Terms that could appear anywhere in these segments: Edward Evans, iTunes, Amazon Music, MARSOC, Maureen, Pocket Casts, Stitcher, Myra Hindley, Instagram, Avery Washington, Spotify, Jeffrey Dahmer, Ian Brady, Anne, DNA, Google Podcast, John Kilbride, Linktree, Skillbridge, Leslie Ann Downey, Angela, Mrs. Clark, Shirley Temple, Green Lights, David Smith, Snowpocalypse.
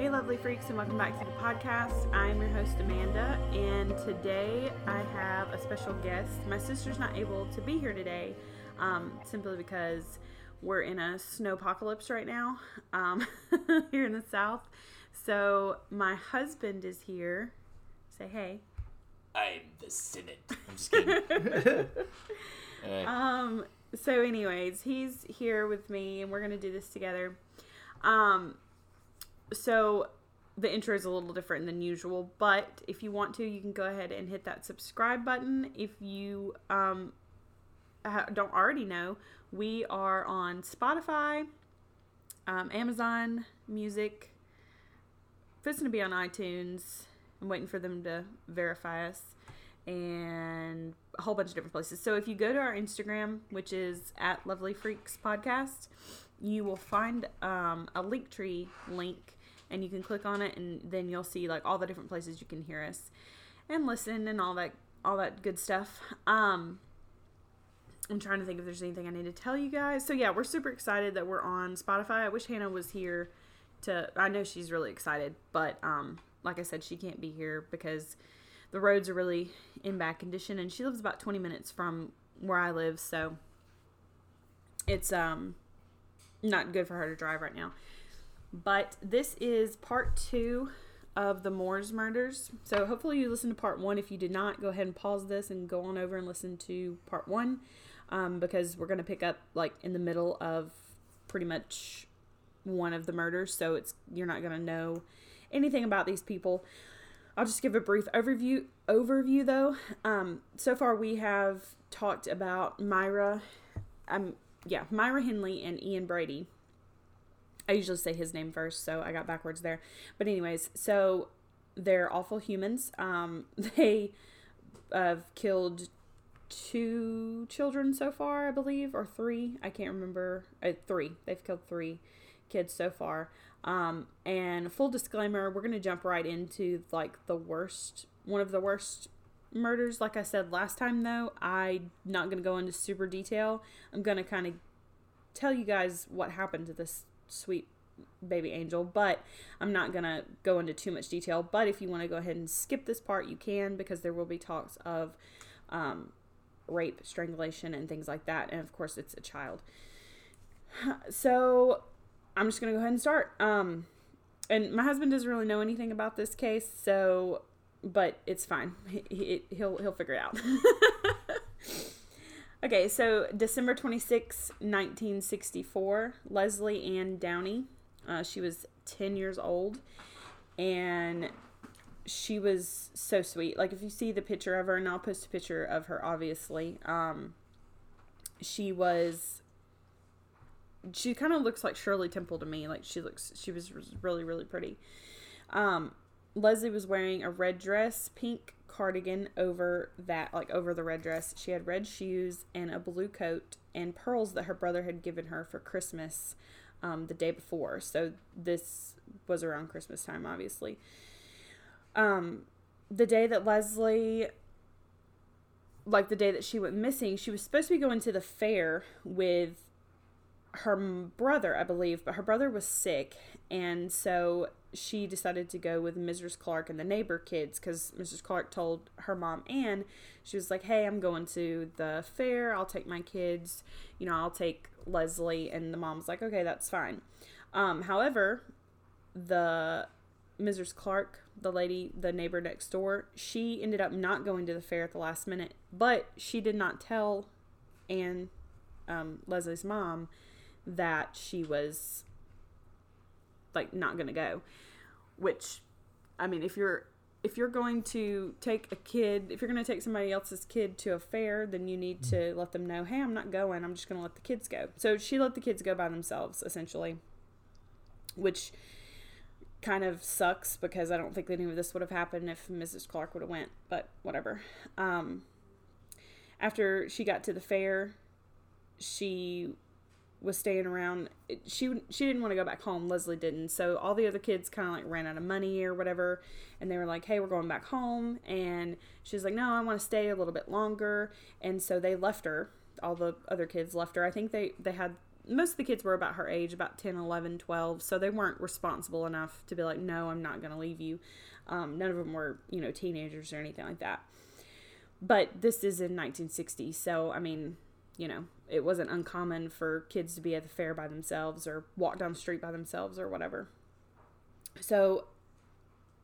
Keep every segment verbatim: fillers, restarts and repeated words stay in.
Hey lovely freaks, and welcome back to the podcast. I'm your host Amanda, and today I have a special guest. My sister's not able to be here today um, simply because we're in a snowpocalypse right now um, here in the South. So my husband is here. Say hey. I'm the Senate. I'm just kidding. All right. Um. So anyways, he's here with me and we're going to do this together. Um. So the intro is a little different than usual, but if you want to, you can go ahead and hit that subscribe button. If you um, don't already know, we are on Spotify, um, Amazon Music. It's going to be on iTunes. I'm waiting for them to verify us, and a whole bunch of different places. So if you go to our Instagram, which is at lovely freaks podcast, you will find um, a Linktree link, and you can click on it, and then you'll see like all the different places you can hear us and listen and all that all that good stuff. Um, I'm trying to think if there's anything I need to tell you guys. So yeah, we're super excited that we're on Spotify. I wish Hannah was here to, I know she's really excited, but um, like I said, she can't be here because the roads are really in bad condition, and she lives about twenty minutes from where I live, so it's um not good for her to drive right now. But this is part two of the Moores murders. So hopefully you listened to part one. If you did not, go ahead and pause this and go on over and listen to part one, um, because we're going to pick up like in the middle of pretty much one of the murders. So it's, you're not going to know anything about these people. I'll just give a brief overview, overview though. Um, so far we have talked about Myra. I'm, Yeah, Myra Hindley and Ian Brady. I usually say his name first, so I got backwards there. But anyways, so they're awful humans. Um, they have killed two children so far, I believe, or three. I can't remember. Uh, three. They've killed three kids so far. Um, and full disclaimer, we're going to jump right into like the worst, one of the worst murders. Like I said last time, though, I'm not going to go into super detail. I'm going to kind of tell you guys what happened to this sweet baby angel, but I'm not going to go into too much detail. But if you want to go ahead and skip this part, you can, because there will be talks of um, rape, strangulation, and things like that. And of course, it's a child. So I'm just going to go ahead and start. Um, and my husband doesn't really know anything about this case, so... But it's fine. He, he, he'll he'll figure it out. Okay, so December twenty-sixth, nineteen sixty-four, Leslie Ann Downey. Uh, she was ten years old, and she was so sweet. Like, if you see the picture of her, and I'll post a picture of her, obviously. Um, she was... She kind of looks like Shirley Temple to me. Like, she looks... She was really, really pretty. Um... Leslie was wearing a red dress, pink cardigan over that, like over the red dress. She had red shoes and a blue coat and pearls that her brother had given her for Christmas um, the day before. So this was around Christmas time, obviously. Um, the day that Leslie, like the day that she went missing, she was supposed to be going to the fair with her brother, I believe, but her brother was sick, and so she decided to go with Missus Clark and the neighbor kids, because Missus Clark told her mom, Anne, she was like, hey, I'm going to the fair. I'll take my kids. You know, I'll take Leslie. And the mom's like, okay, that's fine. Um, however, the Missus Clark, the lady, the neighbor next door, she ended up not going to the fair at the last minute, but she did not tell Anne, um, Leslie's mom, that she was... like not gonna go, which, I mean, if you're if you're going to take a kid, if you're gonna take somebody else's kid to a fair, then you need to let them know, hey, I'm not going. I'm just gonna let the kids go. So she let the kids go by themselves, essentially, which kind of sucks because I don't think any of this would have happened if Missus Clark would have went. But whatever. Um, after she got to the fair, she was staying around. She she didn't want to go back home. Leslie didn't. So all the other kids kind of like ran out of money or whatever. And they were like, hey, we're going back home. And she was like, no, I want to stay a little bit longer. And so they left her. All the other kids left her. I think they, they had most of the kids were about her age, about ten, eleven, twelve, so they weren't responsible enough to be like, no, I'm not going to leave you. Um, none of them were, you know, teenagers or anything like that. But this is in nineteen sixty, so, I mean, you know, it wasn't uncommon for kids to be at the fair by themselves or walk down the street by themselves or whatever. So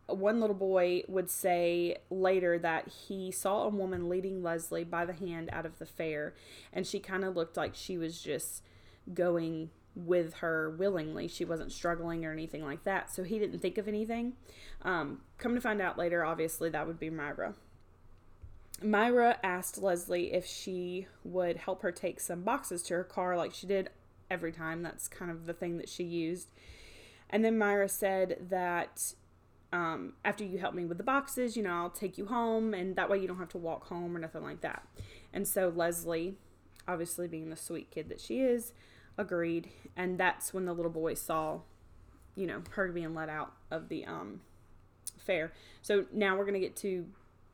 one little boy would say later that he saw a woman leading Leslie by the hand out of the fair, and she kind of looked like she was just going with her willingly. She wasn't struggling or anything like that, so he didn't think of anything. Um, come to find out later, obviously, that would be Myra. Myra asked Leslie if she would help her take some boxes to her car like she did every time. That's kind of the thing that she used. And then Myra said that um, after you help me with the boxes, you know, I'll take you home, and that way you don't have to walk home or nothing like that. And so Leslie, obviously being the sweet kid that she is, agreed. And that's when the little boy saw, you know, her being let out of the um, fair. So now we're going to get to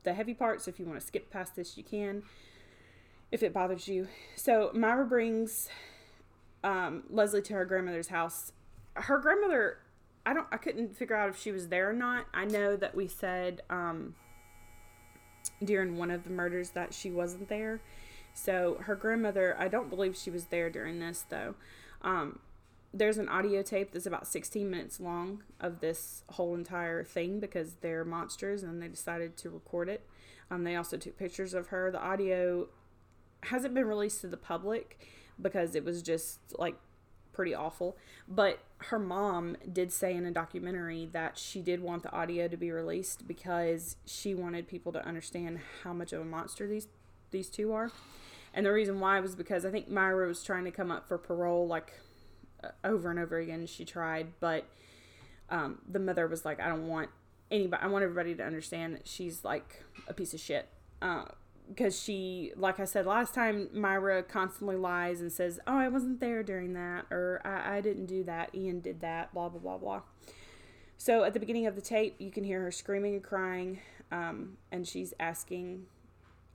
the heavy part, so if you want to skip past this, you can, if it bothers you. So Myra brings um, Leslie to her grandmother's house. Her grandmother, I don't, I couldn't figure out if she was there or not. I know that we said um, during one of the murders that she wasn't there. So her grandmother, I don't believe she was there during this, though. Um, there's an audio tape that's about sixteen minutes long of this whole entire thing because they're monsters and they decided to record it. Um, they also took pictures of her. The audio hasn't been released to the public because it was just, like, pretty awful. But her mom did say in a documentary that she did want the audio to be released because she wanted people to understand how much of a monster these these two are. And the reason why was because I think Myra was trying to come up for parole, like, over and over again she tried, but um, the mother was like, I don't want anybody, I want everybody to understand that she's like a piece of shit, uh, because she, like I said last time, Myra constantly lies and says, oh, I wasn't there during that, or I, I didn't do that, Ian did that, blah blah blah blah. So at the beginning of the tape you can hear her screaming and crying, um, and she's asking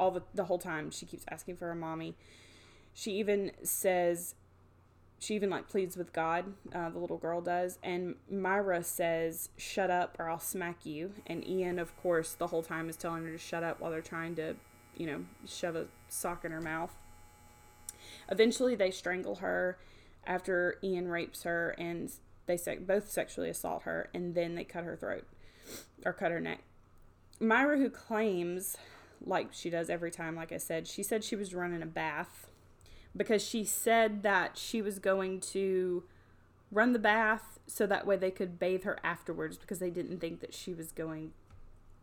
all the, the whole time, she keeps asking for her mommy. She even says, She even, like, pleads with God, uh, the little girl does, and Myra says, shut up or I'll smack you, and Ian, of course, the whole time is telling her to shut up while they're trying to, you know, shove a sock in her mouth. Eventually, they strangle her after Ian rapes her, and they se- both sexually assault her, and then they cut her throat, or cut her neck. Myra, who claims, like she does every time, like I said, she said she was running a bath, because she said that she was going to run the bath so that way they could bathe her afterwards because they didn't think that she was going,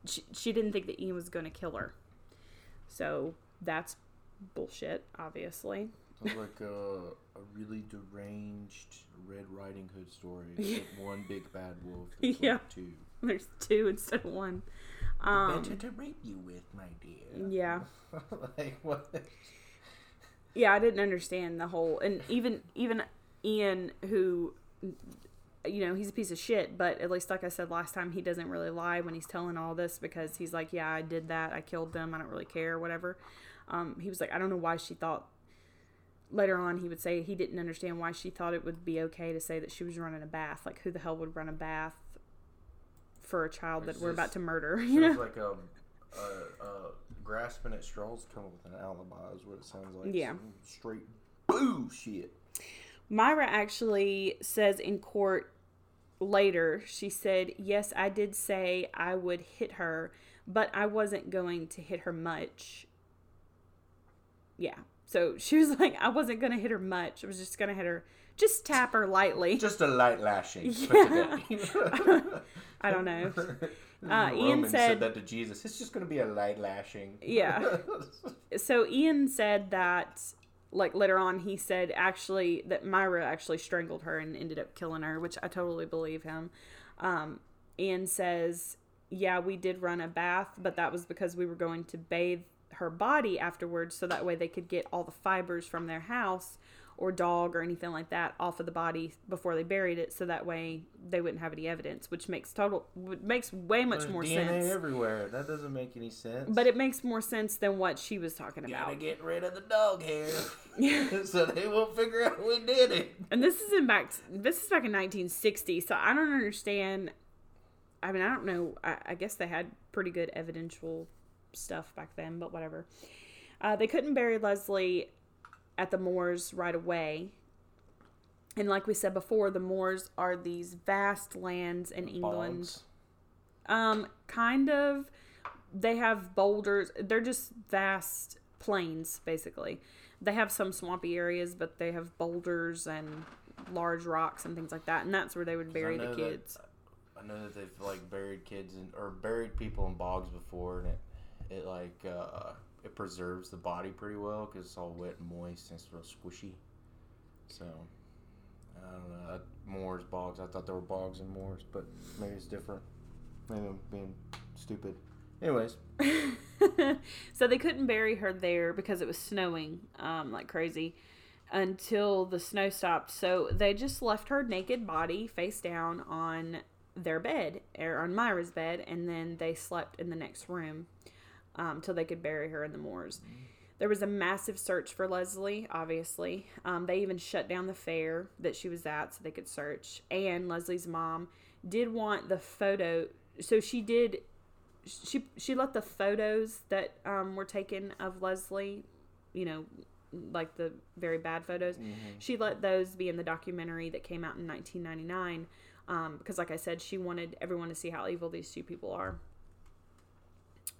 she, she didn't think that Ian was going to kill her. So that's bullshit, obviously. Sounds like a, a really deranged Red Riding Hood story. Yeah. Like one big bad wolf. Yeah. Like two. There's two instead of one. Um, better to rape you with, my dear. Yeah. Like what? Yeah, I didn't understand the whole, and even even Ian, who, you know, he's a piece of shit, but at least, like I said last time, he doesn't really lie when he's telling all this because he's like, yeah, I did that, I killed them, I don't really care, whatever. Um, he was like, I don't know why she thought, later on he would say he didn't understand why she thought it would be okay to say that she was running a bath. Like, who the hell would run a bath for a child it's that just, we're about to murder? You know? Like a... Uh, uh, grasping at straws, coming with an alibi is what it sounds like. Yeah. Some straight bullshit. Myra actually says in court later, she said, yes, I did say I would hit her, but I wasn't going to hit her much. Yeah. So she was like, I wasn't going to hit her much. I was just going to hit her, just tap her lightly. Just a light lashing. Yeah. I don't know. Uh, Ian said, said that to Jesus. It's just going to be a light lashing. Yeah. So Ian said that, like, later on, he said actually that Myra actually strangled her and ended up killing her, which I totally believe him. Um, Ian says, yeah, we did run a bath, but that was because we were going to bathe her body afterwards so that way they could get all the fibers from their house or dog or anything like that off of the body before they buried it, so that way they wouldn't have any evidence, which makes total makes way much There's more D N A sense. D N A everywhere. That doesn't make any sense. But it makes more sense than what she was talking about. Gotta get rid of the dog hair, so they won't figure out who did it. And this is in back. This is back in nineteen sixty. So I don't understand. I mean, I don't know. I, I guess they had pretty good evidential stuff back then, but whatever. Uh, they couldn't bury Leslie at the moors right away. And like we said before, the moors are these vast lands in England. Bogs. Um, kind of. They have boulders. They're just vast plains, basically. They have some swampy areas, but they have boulders and large rocks and things like that. And that's where they would bury the kids. That, I know that they've, like, buried kids in, or buried people in bogs before, and it, it like, uh... it preserves the body pretty well because it's all wet and moist and it's real squishy. So, I don't know. Moors, bogs. I thought there were bogs and moors, but maybe it's different. Maybe I'm being stupid. Anyways. So they couldn't bury her there because it was snowing um, like crazy until the snow stopped. So they just left her naked body face down on their bed, or on Myra's bed, and then they slept in the next room. Um, till they could bury her in the moors. There was a massive search for Leslie, obviously. Um, they even shut down the fair that she was at so they could search. And Leslie's mom did want the photo. So she did, she she let the photos that um, were taken of Leslie, you know, like the very bad photos. Mm-hmm. She let those be in the documentary that came out in nineteen ninety-nine. Um, because like I said, she wanted everyone to see how evil these two people are.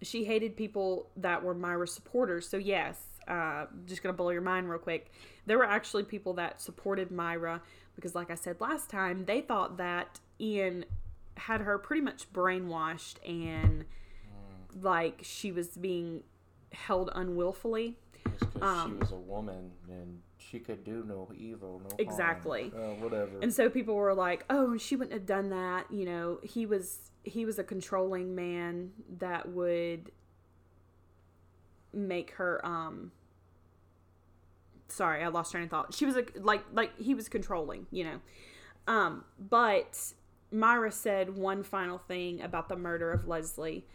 She hated people that were Myra supporters. So yes, uh, just going to blow your mind real quick. There were actually people that supported Myra because, like I said last time, they thought that Ian had her pretty much brainwashed and like she was being held unwillfully. It's because um, she was a woman and she could do no evil, no exactly. harm. Exactly. Uh, whatever. And so people were like, oh, she wouldn't have done that. You know, he was... He was a controlling man that would make her, um, sorry, I lost train of thought. She was a, like, like he was controlling, you know, um, but Myra said one final thing about the murder of Leslie.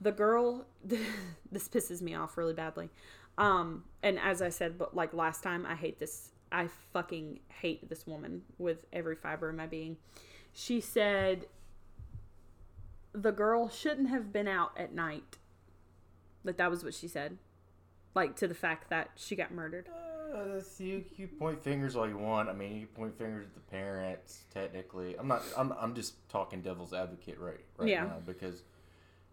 The girl, this pisses me off really badly. Um, and as I said, but like last time, I hate this. I fucking hate this woman with every fiber of my being. She said, the girl shouldn't have been out at night. But that was what she said. Like, to the fact that she got murdered. Uh, that's, you, you point fingers all you want. I mean, you point fingers at the parents, technically. I'm not. I'm I'm just talking devil's advocate right, right yeah. now. Because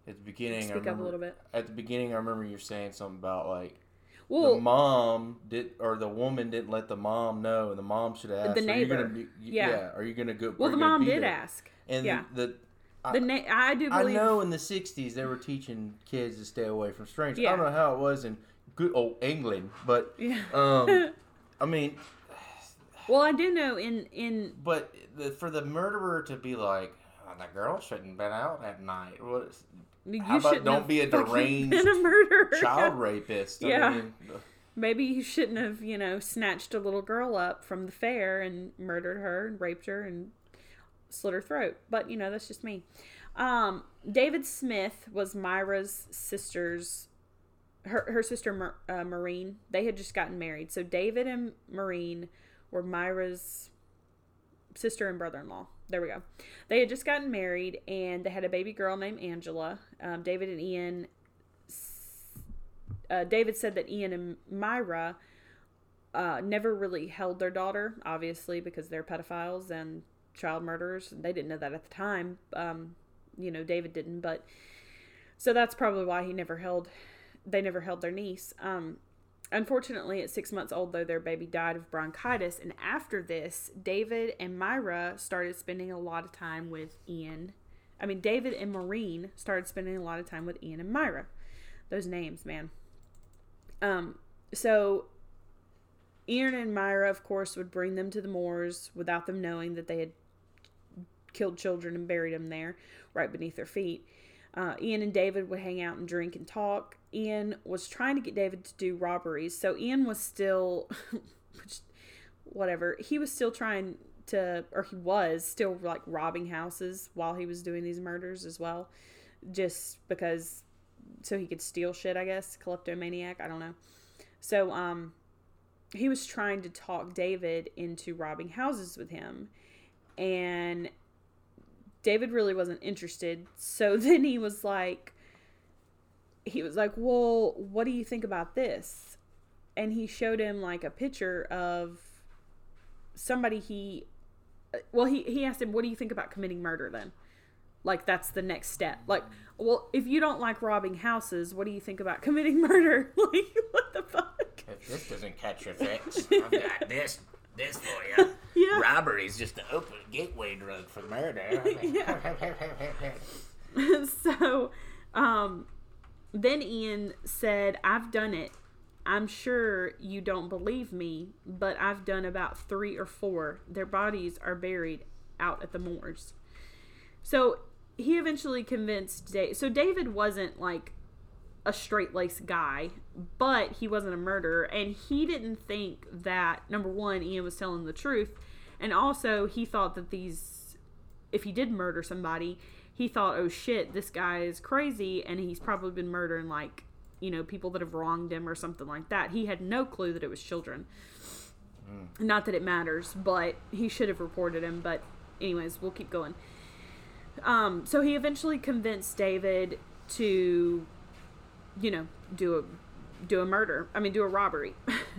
at the beginning... Speak I remember, up a little bit. At the beginning, I remember you saying something about, like, well, the mom did, or the woman didn't let the mom know. And the mom should ask. The neighbor. Are you gonna, you, yeah. yeah. Are you going to go... Well, the mom did there? ask. And yeah. the... the The na- I do believe I know in the sixties they were teaching kids to stay away from strangers. Yeah. I don't know how it was in good old England, but yeah. um, I mean, well, I do know in in. But the, for the murderer to be like, oh, the girl shouldn't have been out at night. What? You how about don't be a deranged a child rapist? I yeah. Mean, maybe you shouldn't have, you know, snatched a little girl up from the fair and murdered her and raped her and slit her throat. But, you know, that's just me. Um, David Smith was Myra's sister's, her her sister Mar- uh, Maureen. They had just gotten married. So David and Maureen were Myra's sister and brother-in-law. There we go. They had just gotten married, and they had a baby girl named Angela. Um, David and Ian, uh, David said that Ian and Myra uh, never really held their daughter, obviously, because they're pedophiles and child murderers. They didn't know that at the time. Um, you know, David didn't, but so that's probably why he never held, they never held their niece. Um, unfortunately, at six months old, though, their baby died of bronchitis. And after this, David and Myra started spending a lot of time with Ian. I mean, David and Maureen started spending a lot of time with Ian and Myra. Those names, man. Um, so Ian and Myra, of course, would bring them to the moors without them knowing that they had killed children and buried them there right beneath their feet. Uh, Ian and David would hang out and drink and talk. Ian was trying to get David to do robberies. So Ian was still, which whatever. He was still trying to, or he was still like robbing houses while he was doing these murders as well, just because, so he could steal shit, I guess. Kleptomaniac, I don't know. So, um, he was trying to talk David into robbing houses with him, and David really wasn't interested. So then he was like, he was like, well, what do you think about this? And he showed him like a picture of somebody he, well, he, he asked him, what do you think about committing murder then? Like, that's the next step. Like, well, if you don't like robbing houses, what do you think about committing murder? Like, what the fuck? If this doesn't catch your fix, I've got this, this for you. Yeah. Robbery is just an open gateway drug for murder. Yeah. So, um, then Ian said, I've done it. I'm sure you don't believe me, but I've done about three or four. Their bodies are buried out at the moors. So he eventually convinced David. So David wasn't like a straight-laced guy, but he wasn't a murderer. And he didn't think that, number one, Ian was telling the truth. And also he thought that these, if he did murder somebody, he thought, oh shit, this guy is crazy. And he's probably been murdering like, you know, people that have wronged him or something like that. He had no clue that it was children. Mm. Not that it matters, but he should have reported him. But anyways, we'll keep going. Um, so he eventually convinced David to, you know, do a, do a murder. I mean, do a robbery.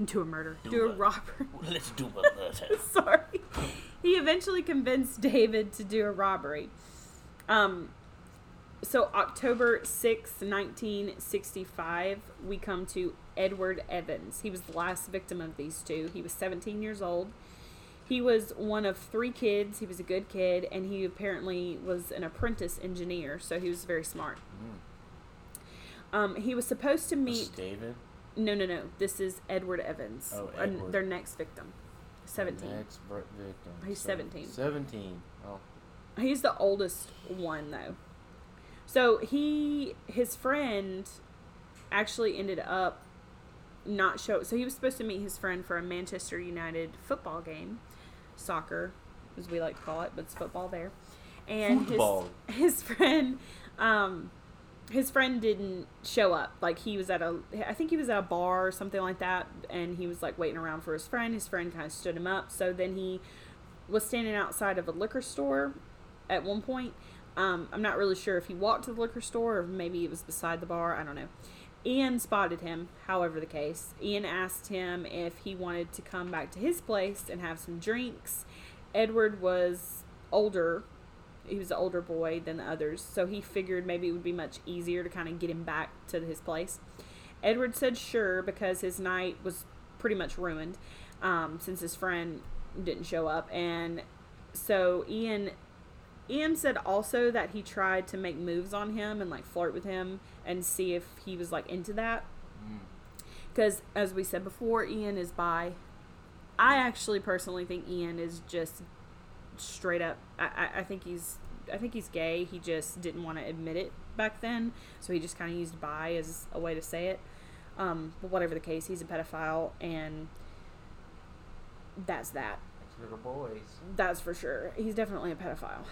do a murder. Do, do a, a robbery. Let's do a murder. Sorry. He eventually convinced David to do a robbery. Um, so October sixth, nineteen sixty-five, we come to Edward Evans. He was the last victim of these two. He was seventeen years old. He was one of three kids. He was a good kid, and he apparently was an apprentice engineer, so he was very smart. Mm. Um, he was supposed to meet... This is David? No, no, no. This is Edward Evans. Oh, Edward. Uh, their next victim. seventeen. The next victim. He's seventeen. seventeen. Oh. He's the oldest one, though. So he... His friend actually ended up not showing... So he was supposed to meet his friend for a Manchester United football game. Soccer, as we like to call it, but it's football there. And football. his his friend, um, his friend didn't show up. Like he was at a, I think he was at a bar or something like that, and he was like waiting around for his friend. His friend kind of stood him up. So then he was standing outside of a liquor store at one point. Um, I'm not really sure if he walked to the liquor store or maybe it was beside the bar. I don't know. Ian spotted him, however the case. Ian asked him if he wanted to come back to his place and have some drinks. Edward was older. He was an older boy than the others, so he figured maybe it would be much easier to kind of get him back to his place. Edward said sure, because his night was pretty much ruined um, since his friend didn't show up. And so Ian... Ian said also that he tried to make moves on him and, like, flirt with him and see if he was, like, into that. Because, mm. as we said before, Ian is bi. I actually personally think Ian is just straight up... I, I, I think he's I think he's gay. He just didn't want to admit it back then. So he just kind of used bi as a way to say it. Um, but whatever the case, he's a pedophile, and that's that. Little boys. That's for sure. He's definitely a pedophile.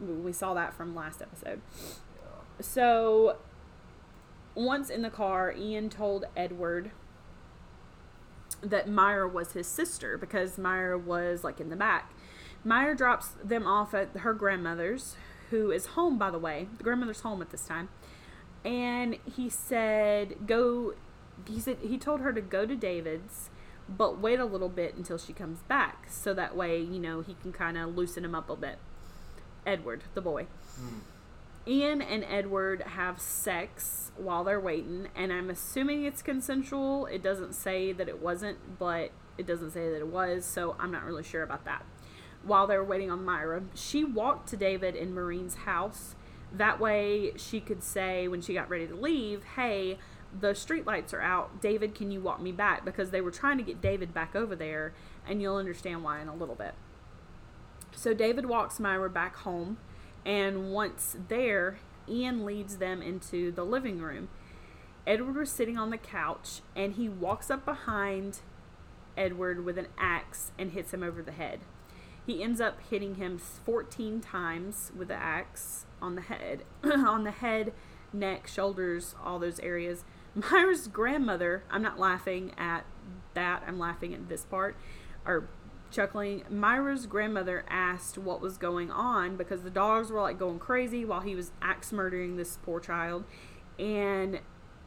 We saw that from last episode. Yeah. So, once in the car, Ian told Edward that Myra was his sister because Myra was, like, in the back. Myra drops them off at her grandmother's, who is home, by the way. The grandmother's home at this time. And he said, go, he said, he told her to go to David's, but wait a little bit until she comes back. So that way, you know, he can kind of loosen him up a bit. Edward, the boy. Mm. Ian and Edward have sex while they're waiting. And I'm assuming it's consensual. It doesn't say that it wasn't, but it doesn't say that it was. So I'm not really sure about that. While they're waiting on Myra, she walked to David and Maureen's house. That way she could say when she got ready to leave, hey... the streetlights are out. David, can you walk me back? Because they were trying to get David back over there, and you'll understand why in a little bit. So David walks Myra back home, and once there, Ian leads them into the living room. Edward was sitting on the couch, and he walks up behind Edward with an axe and hits him over the head. He ends up hitting him fourteen times with the axe on the head, on the head, neck, shoulders, all those areas. Myra's grandmother, I'm not laughing at that, I'm laughing at this part, or chuckling. Myra's grandmother asked what was going on because the dogs were like going crazy while he was axe murdering this poor child. And,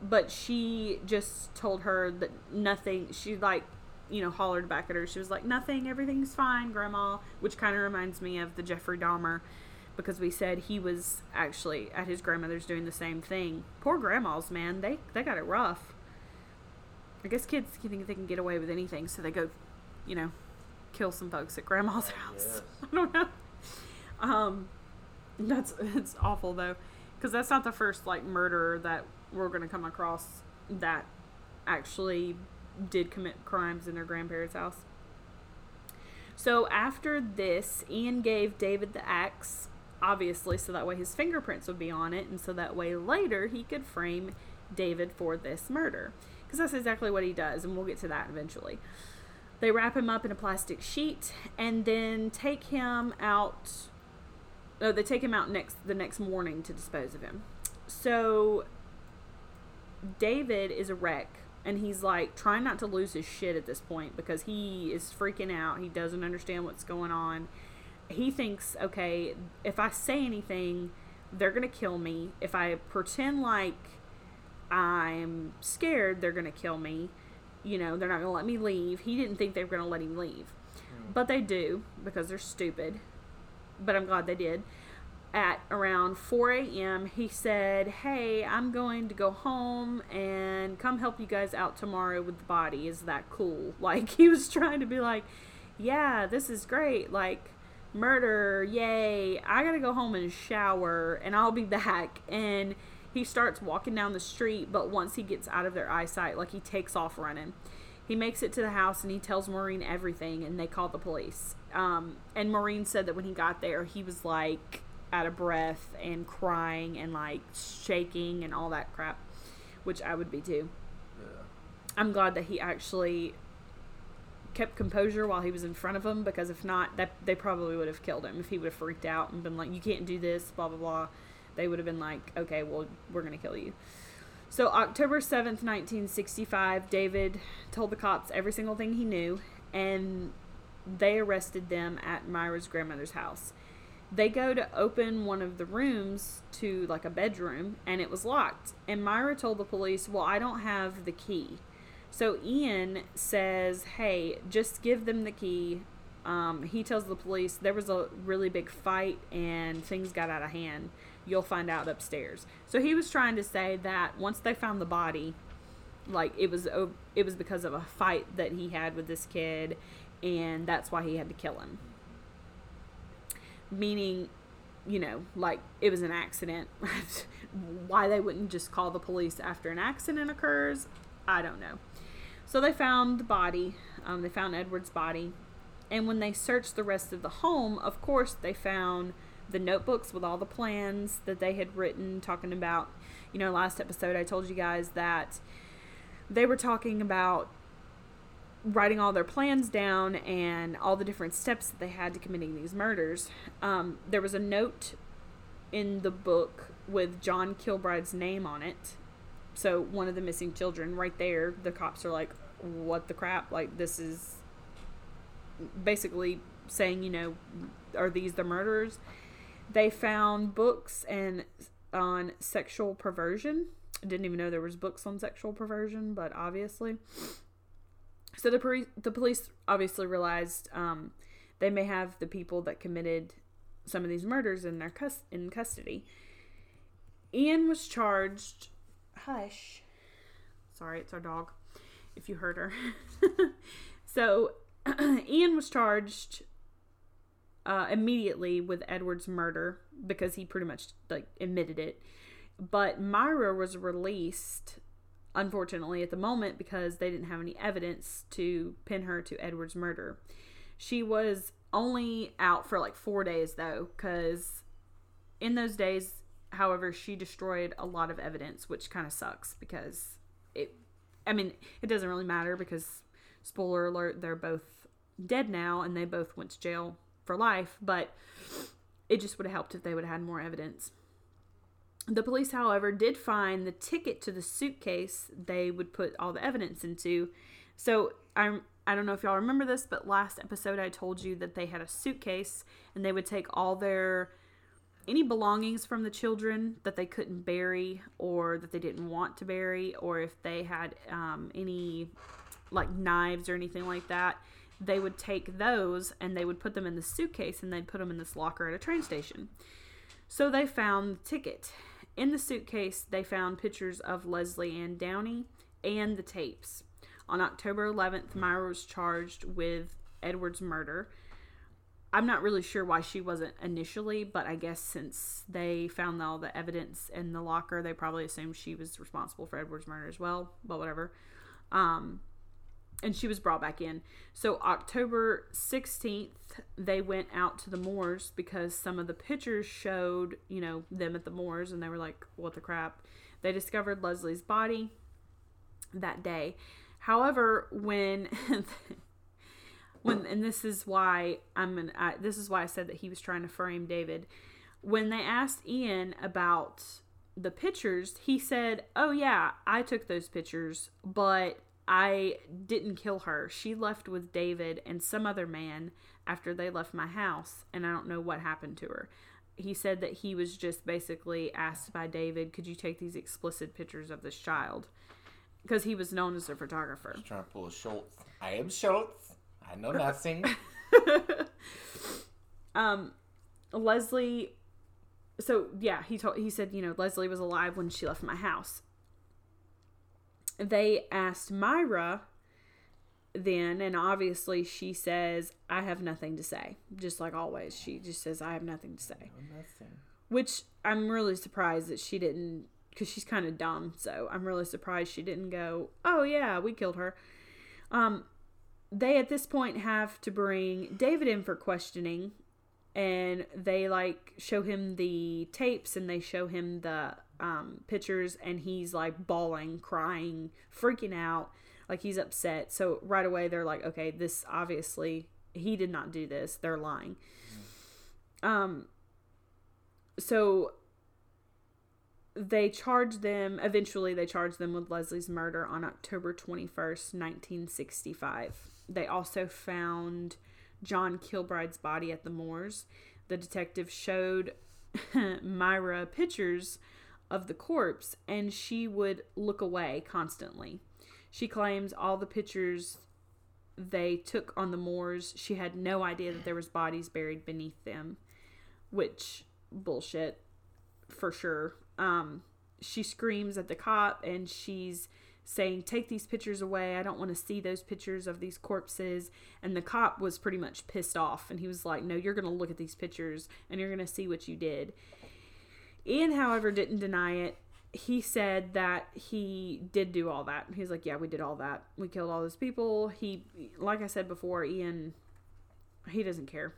but she just told her that nothing, she like, you know, hollered back at her. She was like, nothing, everything's fine, Grandma, which kind of reminds me of the Jeffrey Dahmer, because we said he was actually at his grandmother's doing the same thing. Poor grandmas, man. They they got it rough. I guess kids think they can get away with anything, so they go, you know, kill some folks at grandma's house. Yes. I don't know. Um, that's it's awful, though, because that's not the first, like, murderer that we're going to come across that actually did commit crimes in their grandparents' house. So after this, Ian gave David the axe, obviously, so that way his fingerprints would be on it, and so that way later he could frame David for this murder, because that's exactly what he does, and we'll get to that eventually. They wrap him up in a plastic sheet and then take him out. Oh, they take him out next the next morning to dispose of him. So David is a wreck. And he's, like, trying not to lose his shit at this point because he is freaking out. He doesn't understand what's going on. He thinks, okay, if I say anything, they're going to kill me. If I pretend like I'm scared, they're going to kill me. You know, they're not going to let me leave. He didn't think they were going to let him leave. Mm. But they do because they're stupid. But I'm glad they did. At around four a.m., he said, hey, I'm going to go home and come help you guys out tomorrow with the body. Is that cool? Like, he was trying to be like, yeah, this is great. Like, murder, yay. I gotta go home and shower, and I'll be back. And he starts walking down the street, but once he gets out of their eyesight, like, he takes off running. He makes it to the house, and he tells Maureen everything, and they call the police. Um, and Maureen said that when he got there, he was like out of breath and crying and like shaking and all that crap, which I would be too. Yeah. I'm glad that he actually kept composure while he was in front of them, because if not, that they probably would have killed him. If he would have freaked out and been like, you can't do this, blah blah blah, they would have been like, okay, well, we're gonna kill you. So October seventh, nineteen sixty-five, David told the cops every single thing he knew, and they arrested them at Myra's grandmother's house. They go to open one of the rooms to, like, a bedroom, and it was locked. And Myra told the police, well, I don't have the key. So Ian says, hey, just give them the key. Um, he tells the police there was a really big fight and things got out of hand. You'll find out upstairs. So he was trying to say that once they found the body, like, it was it was because of a fight that he had with this kid, and that's why he had to kill him. Meaning, you know, like, it was an accident. Why they wouldn't just call the police after an accident occurs, I don't know. So they found the body. Um, they found Edward's body. And when they searched the rest of the home, of course, they found the notebooks with all the plans that they had written, talking about, you know, last episode I told you guys that they were talking about writing all their plans down and all the different steps that they had to committing these murders. Um, there was a note in the book with John Kilbride's name on it. So one of the missing children right there, the cops are like, what the crap? Like, this is basically saying, you know, are these the murderers? They found books and on sexual perversion. I didn't even know there was books on sexual perversion, but obviously. So the, peri- the police obviously realized um, they may have the people that committed some of these murders in their cus- in custody. Ian was charged... Hush. Sorry, it's our dog, if you heard her. So Ian was charged uh, immediately with Edward's murder because he pretty much, like, admitted it. But Myra was released... unfortunately at the moment, because they didn't have any evidence to pin her to Edward's murder. She was only out for like four days though, because in those days, however, she destroyed a lot of evidence, which kind of sucks because it, I mean, it doesn't really matter because spoiler alert, they're both dead now and they both went to jail for life, but it just would have helped if they would have had more evidence. The police, however, did find the ticket to the suitcase they would put all the evidence into. So I I don't know if y'all remember this, but last episode I told you that they had a suitcase and they would take all their, any belongings from the children that they couldn't bury or that they didn't want to bury, or if they had um, any like knives or anything like that, they would take those and they would put them in the suitcase and they'd put them in this locker at a train station. So they found the ticket. In the suitcase, they found pictures of Leslie Ann Downey and the tapes. On October eleventh, Myra was charged with Edward's murder. I'm not really sure why she wasn't initially, but I guess since they found all the evidence in the locker, they probably assumed she was responsible for Edward's murder as well, but whatever. Um, and she was brought back in. So October sixteenth, they went out to the moors because some of the pictures showed, you know, them at the moors, and they were like, what the crap? They discovered Leslie's body that day. However, when, when, and this is why I'm an, I, this is why I said that he was trying to frame David. When they asked Ian about the pictures, he said, "Oh yeah, I took those pictures, but I didn't kill her. She left with David and some other man after they left my house, and I don't know what happened to her." He said that he was just basically asked by David, "Could you take these explicit pictures of this child?" Because he was known as a photographer. He's trying to pull a Schultz. I am Schultz. I know nothing. um, Leslie. So yeah, he told. He said, you know, Leslie was alive when she left my house. They asked Myra, then, and obviously she says, "I have nothing to say." Just like always, she just says, "I have nothing to say." I know nothing. Which I'm really surprised that she didn't. Because she's kind of dumb, so I'm really surprised she didn't go, oh yeah, we killed her. Um, they, at this point, have to bring David in for questioning. And they, like, show him the tapes and they show him the um, pictures. And he's, like, bawling, crying, freaking out. Like, he's upset. So, right away, they're like, okay, this, obviously, he did not do this. They're lying. Um. So... They charged them, eventually they charged them with Leslie's murder on October twenty-first, nineteen sixty-five. They also found John Kilbride's body at the moors. The detective showed Myra pictures of the corpse, and she would look away constantly. She claims all the pictures they took on the moors, she had no idea that there was bodies buried beneath them, which bullshit for sure. Um, she screams at the cop and she's saying, take these pictures away. I don't want to see those pictures of these corpses. And the cop was pretty much pissed off. And he was like, no, you're going to look at these pictures and you're going to see what you did. Ian, however, didn't deny it. He said that he did do all that. He's like, yeah, we did all that. We killed all those people. He, like I said before, Ian, he doesn't care.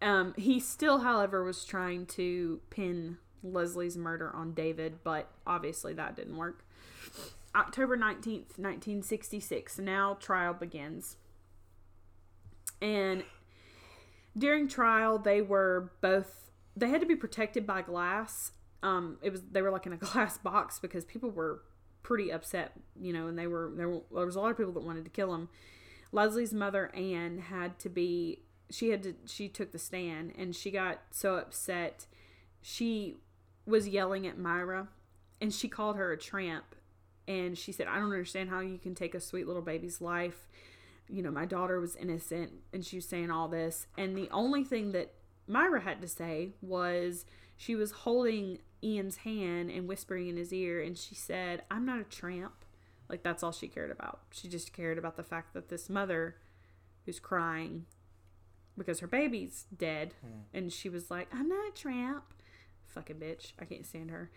Um, he still, however, was trying to pin Leslie's murder on David, but obviously that didn't work. October nineteenth, nineteen sixty-six. Now trial begins. And during trial, they were both, they had to be protected by glass. Um, it was, they were like in a glass box because people were pretty upset, you know, and they were, there were, there was a lot of people that wanted to kill him. Leslie's mother, Anne, had to be, she had to, she took the stand and she got so upset. She was yelling at Myra, and she called her a tramp, and she said, I don't understand how you can take a sweet little baby's life. You know, my daughter was innocent, and she was saying all this, and the only thing that Myra had to say was she was holding Ian's hand and whispering in his ear, and she said, I'm not a tramp. Like, that's all she cared about. She just cared about the fact that this mother who's crying because her baby's dead, hmm. and she was like, I'm not a tramp. Fucking bitch. I can't stand her.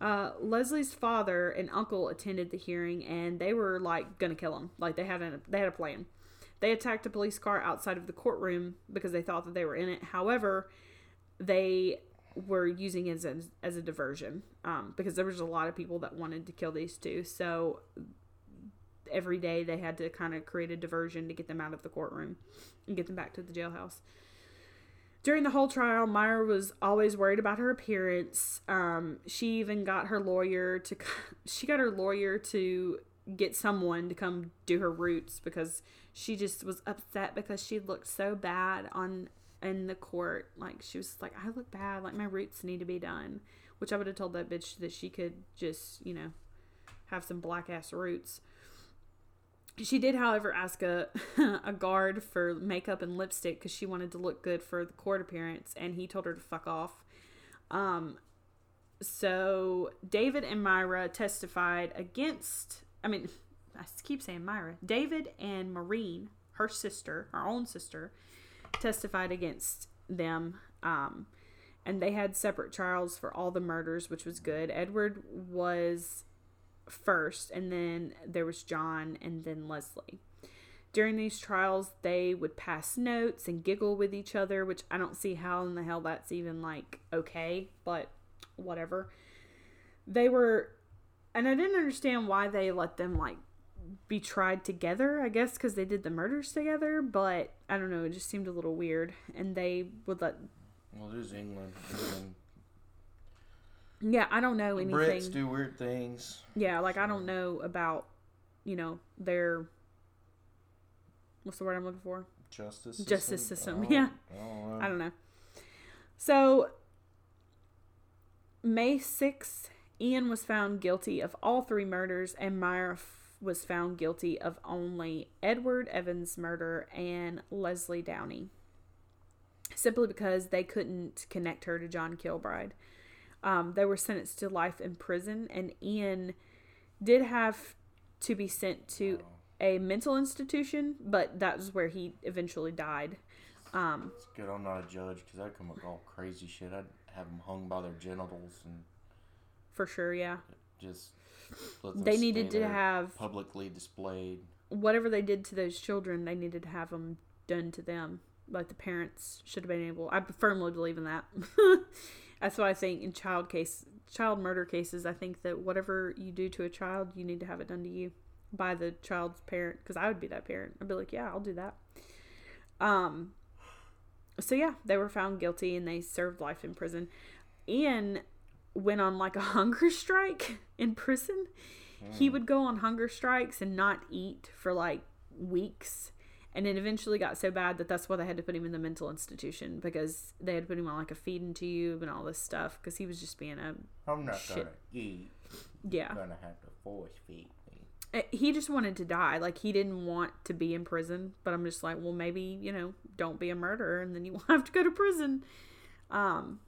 Uh, Leslie's father and uncle attended the hearing, and they were like gonna kill him. Like they had a they had a plan. They attacked a police car outside of the courtroom because they thought that they were in it. However, they were using it as a, as a diversion um, because there was a lot of people that wanted to kill these two. So every day they had to kind of create a diversion to get them out of the courtroom and get them back to the jailhouse. During the whole trial, Myra was always worried about her appearance. Um, she even got her lawyer to, she got her lawyer to get someone to come do her roots because she just was upset because she looked so bad on in the court. Like, she was like, I look bad. Like, my roots need to be done. Which I would have told that bitch that she could just, you know, have some black ass roots. She did, however, ask a a guard for makeup and lipstick because she wanted to look good for the court appearance, and he told her to fuck off. Um, so David and Myra testified against, I mean, I keep saying Myra. David and Maureen, her sister, her own sister, testified against them. Um, and they had separate trials for all the murders, which was good. Edward was first, and then there was John, and then Leslie. During these trials, they would pass notes and giggle with each other, which I don't see how in the hell that's even, like, okay, but whatever. They were, and I didn't understand why they let them, like, be tried together, I guess, because they did the murders together, but I don't know, it just seemed a little weird, and they would let... Well, there's England, England. Yeah, I don't know anything. Brits do weird things. Yeah, like, so. I don't know about, you know, their, what's the word I'm looking for? Justice system. Justice system, I yeah. I don't know. I don't know. So, May sixth, Ian was found guilty of all three murders, and Myra f- was found guilty of only Edward Evans' murder and Leslie Downey, simply because they couldn't connect her to John Kilbride. Um, they were sentenced to life in prison, and Ian did have to be sent to a mental institution, but that was where he eventually died. Um, it's good I'm not a judge, because I'd come up with all crazy shit. I'd have them hung by their genitals. And for sure, yeah. Just let them they needed to have... publicly displayed. Whatever they did to those children, they needed to have them done to them. Like, the parents should have been able... I firmly believe in that. That's what I think in child case, child murder cases. I think that whatever you do to a child, you need to have it done to you by the child's parent. Because I would be that parent. I'd be like, yeah, I'll do that. Um. So, yeah, they were found guilty and they served life in prison. Ian went on, like, a hunger strike in prison. Mm. He would go on hunger strikes and not eat for, like, weeks. And it eventually got so bad that that's why they had to put him in the mental institution, because they had to put him on, like, a feeding tube and all this stuff, because he was just being a I'm not shit. Gonna eat. Yeah. I'm gonna have to force feed me. He just wanted to die. Like, he didn't want to be in prison, but I'm just like, well, maybe, you know, don't be a murderer, and then you won't have to go to prison. Um.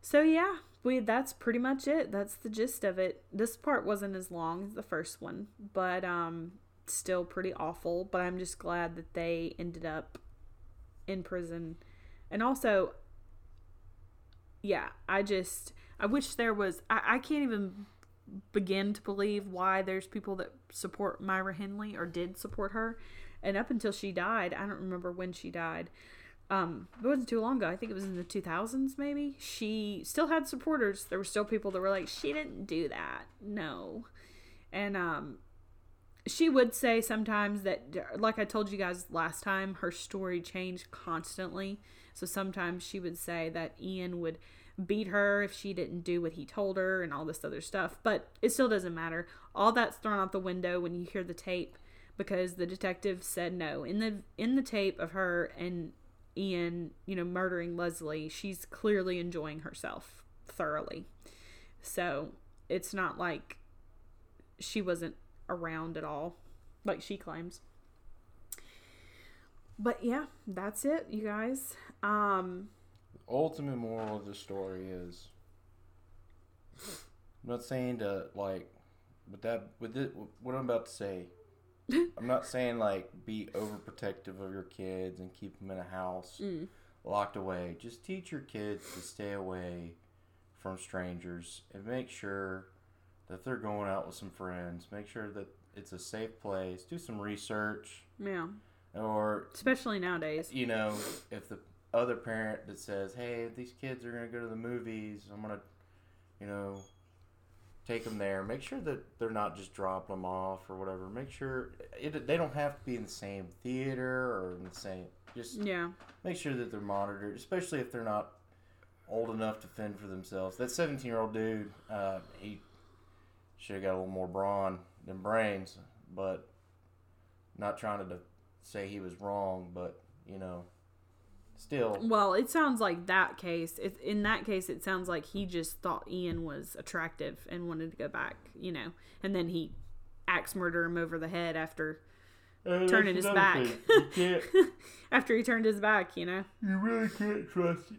So, yeah, we that's pretty much it. That's the gist of it. This part wasn't as long as the first one, but, um... still pretty awful, but I'm just glad that they ended up in prison. And also, yeah, I just, I wish there was, I, I can't even begin to believe why there's people that support Myra Hindley, or did support her, and up until she died, I don't remember when she died, um, it wasn't too long ago, I think it was in the two thousands maybe, she still had supporters. There were still people that were like, she didn't do that, no. And, um, she would say sometimes that, like I told you guys last time, her story changed constantly. So sometimes she would say that Ian would beat her if she didn't do what he told her and all this other stuff. But it still doesn't matter. All that's thrown out the window when you hear the tape, because the detective said no. In the in the tape of her and Ian, you know, murdering Leslie, she's clearly enjoying herself thoroughly. So it's not like she wasn't around at all, like she claims. But yeah, that's it, you guys. Um, the ultimate moral of the story is, I'm not saying to like, with that, with it, what I'm about to say, I'm not saying like be overprotective of your kids and keep them in a house mm. locked away. Just teach your kids to stay away from strangers and make sure that they're going out with some friends. Make sure that it's a safe place. Do some research. Yeah. Or especially nowadays. You know, if the other parent that says, hey, these kids are going to go to the movies, I'm going to, you know, Take them there. Make sure that they're not just dropping them off or whatever. Make sure it, they don't have to be in the same theater or in the same. Just yeah. Make sure that they're monitored, especially if they're not old enough to fend for themselves. That seventeen-year-old dude, uh, he should have got a little more brawn than brains, but not trying to say he was wrong, but, you know, still. Well, it sounds like that case. It, in that case, it sounds like he just thought Ian was attractive and wanted to go back, you know, and then he axe murdered him over the head after and turning his back. After he turned his back, you know. You really can't trust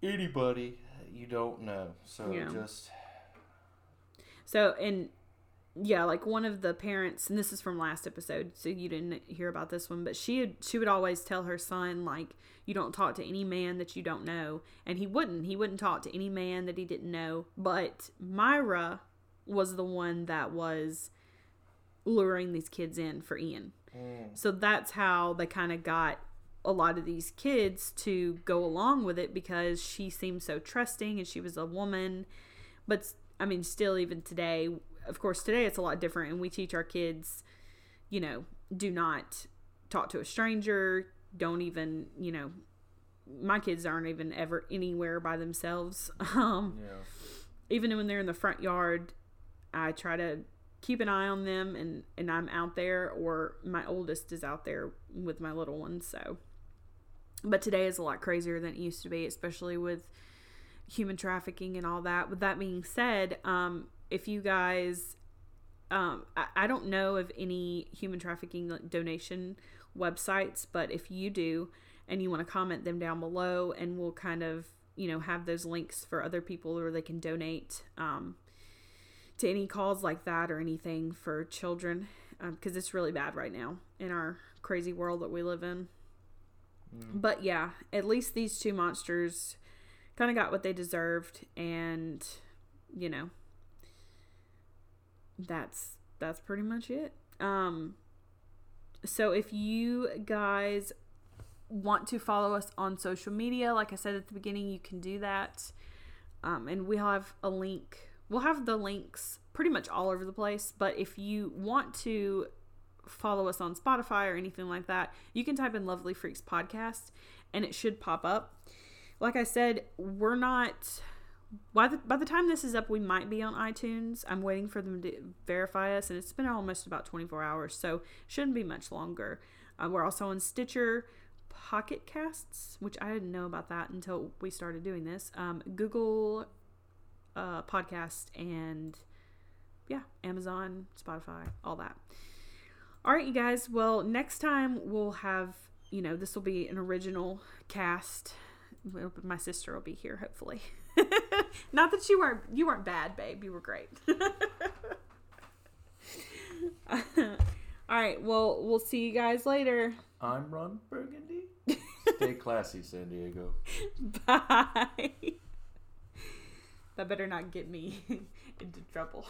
anybody you don't know. So yeah. just. So, and yeah, like one of the parents, and this is from last episode, so you didn't hear about this one, but she had, she would always tell her son, like, you don't talk to any man that you don't know. And he wouldn't. He wouldn't talk to any man that he didn't know. But Myra was the one that was luring these kids in for Ian. Mm. So that's how they kind of got a lot of these kids to go along with it, because she seemed so trusting and she was a woman. But, I mean, still even today, of course, today it's a lot different, and we teach our kids, you know, do not talk to a stranger. Don't even, you know, my kids aren't even ever anywhere by themselves. Um, yeah. Even when they're in the front yard, I try to keep an eye on them, and, and I'm out there, or my oldest is out there with my little one. So, but today is a lot crazier than it used to be, especially with human trafficking and all that. With that being said, um, if you guys, um, I, I don't know of any human trafficking donation websites, but if you do and you want to comment them down below, and we'll kind of, you know, have those links for other people where they can donate um, to any cause like that or anything for children, because um, it's really bad right now in our crazy world that we live in. Mm. But yeah, at least these two monsters kind of got what they deserved, and, you know, that's that's pretty much it. Um, so if you guys want to follow us on social media, like I said at the beginning, you can do that. Um, and we'll have a link. We'll have the links pretty much all over the place. But if you want to follow us on Spotify or anything like that, you can type in Lovely Freaks Podcast and it should pop up. Like I said, we're not... By the, by the time this is up, we might be on iTunes. I'm waiting for them to verify us, and it's been almost about twenty-four hours, so shouldn't be much longer. Uh, we're also on Stitcher, Pocket Casts, which I didn't know about that until we started doing this, um, Google uh, Podcast, and yeah, Amazon, Spotify, all that. All right, you guys. Well, next time we'll have, you know, this will be an original cast. My sister will be here, hopefully. Not that you weren't you weren't bad, babe. You were great. All right. Well, we'll see you guys later. I'm Ron Burgundy. Stay classy, San Diego. Bye. That better not get me into trouble.